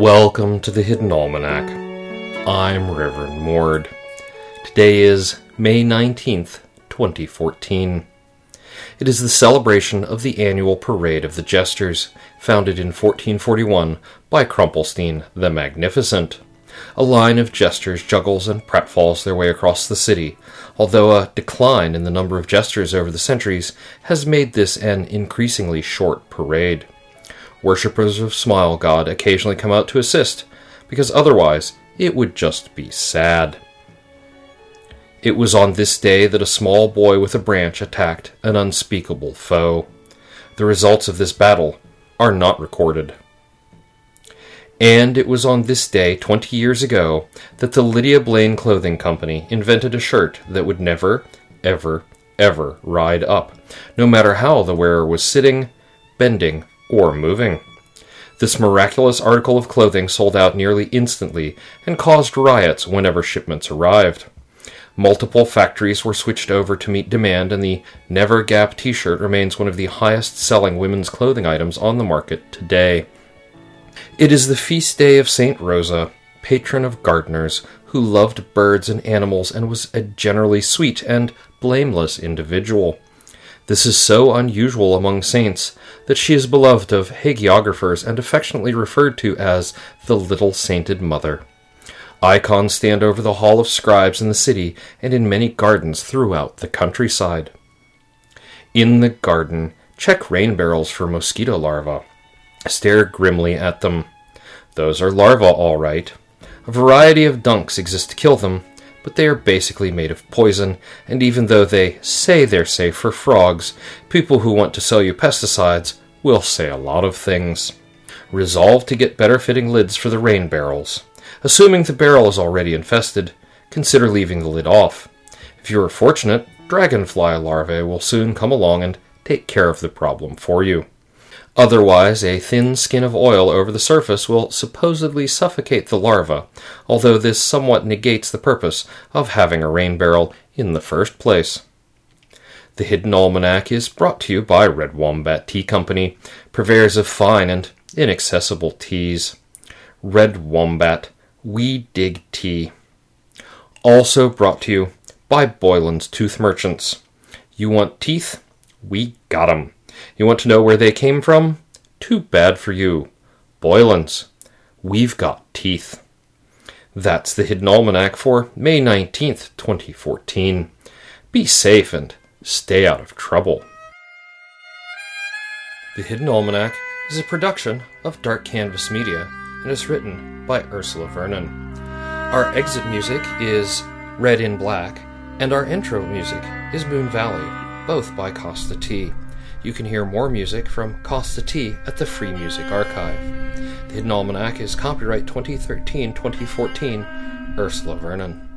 Welcome to the Hidden Almanac. I'm Reverend Ward. Today is May 19th, 2014. It is the celebration of the annual Parade of the Jesters, founded in 1441 by Krumpelstein the Magnificent. A line of jesters juggles and pratfalls their way across the city, although a decline in the number of jesters over the centuries has made this an increasingly short parade. Worshippers of Smile God occasionally come out to assist, because otherwise it would just be sad. It was on this day that a small boy with a branch attacked an unspeakable foe. The results of this battle are not recorded. And it was on this day 20 years ago that the Lydia Blane Clothing Company invented a shirt that would never, ever, ever ride up, no matter how the wearer was sitting, bending, or moving. This miraculous article of clothing sold out nearly instantly and caused riots whenever shipments arrived. Multiple factories were switched over to meet demand, and the Never Gap t-shirt remains one of the highest-selling women's clothing items on the market today. It is the feast day of Saint Rosa, patron of gardeners, who loved birds and animals and was a generally sweet and blameless individual. This is so unusual among saints that she is beloved of hagiographers and affectionately referred to as the Little Sainted Mother. Icons stand over the Hall of Scribes in the city and in many gardens throughout the countryside. In the garden, check rain barrels for mosquito larvae. Stare grimly at them. Those are larvae, all right. A variety of dunks exist to kill them, but they are basically made of poison, and even though they say they're safe for frogs, people who want to sell you pesticides will say a lot of things. Resolve to get better-fitting lids for the rain barrels. Assuming the barrel is already infested, consider leaving the lid off. If you are fortunate, dragonfly larvae will soon come along and take care of the problem for you. Otherwise, a thin skin of oil over the surface will supposedly suffocate the larva, although this somewhat negates the purpose of having a rain barrel in the first place. The Hidden Almanac is brought to you by Red Wombat Tea Company, purveyors of fine and inaccessible teas. Red Wombat, we dig tea. Also brought to you by Boylan's Tooth Merchants. You want teeth? We got 'em. You want to know where they came from? Too bad for you. Boylan's. We've got teeth. That's the Hidden Almanac for May 19th, 2014. Be safe and stay out of trouble. The Hidden Almanac is a production of Dark Canvas Media and is written by Ursula Vernon. Our exit music is Red in Black, and our intro music is Moon Valley, both by Costa T. You can hear more music from Costa T at the Free Music Archive. The Hidden Almanac is copyright 2013-2014, Ursula Vernon.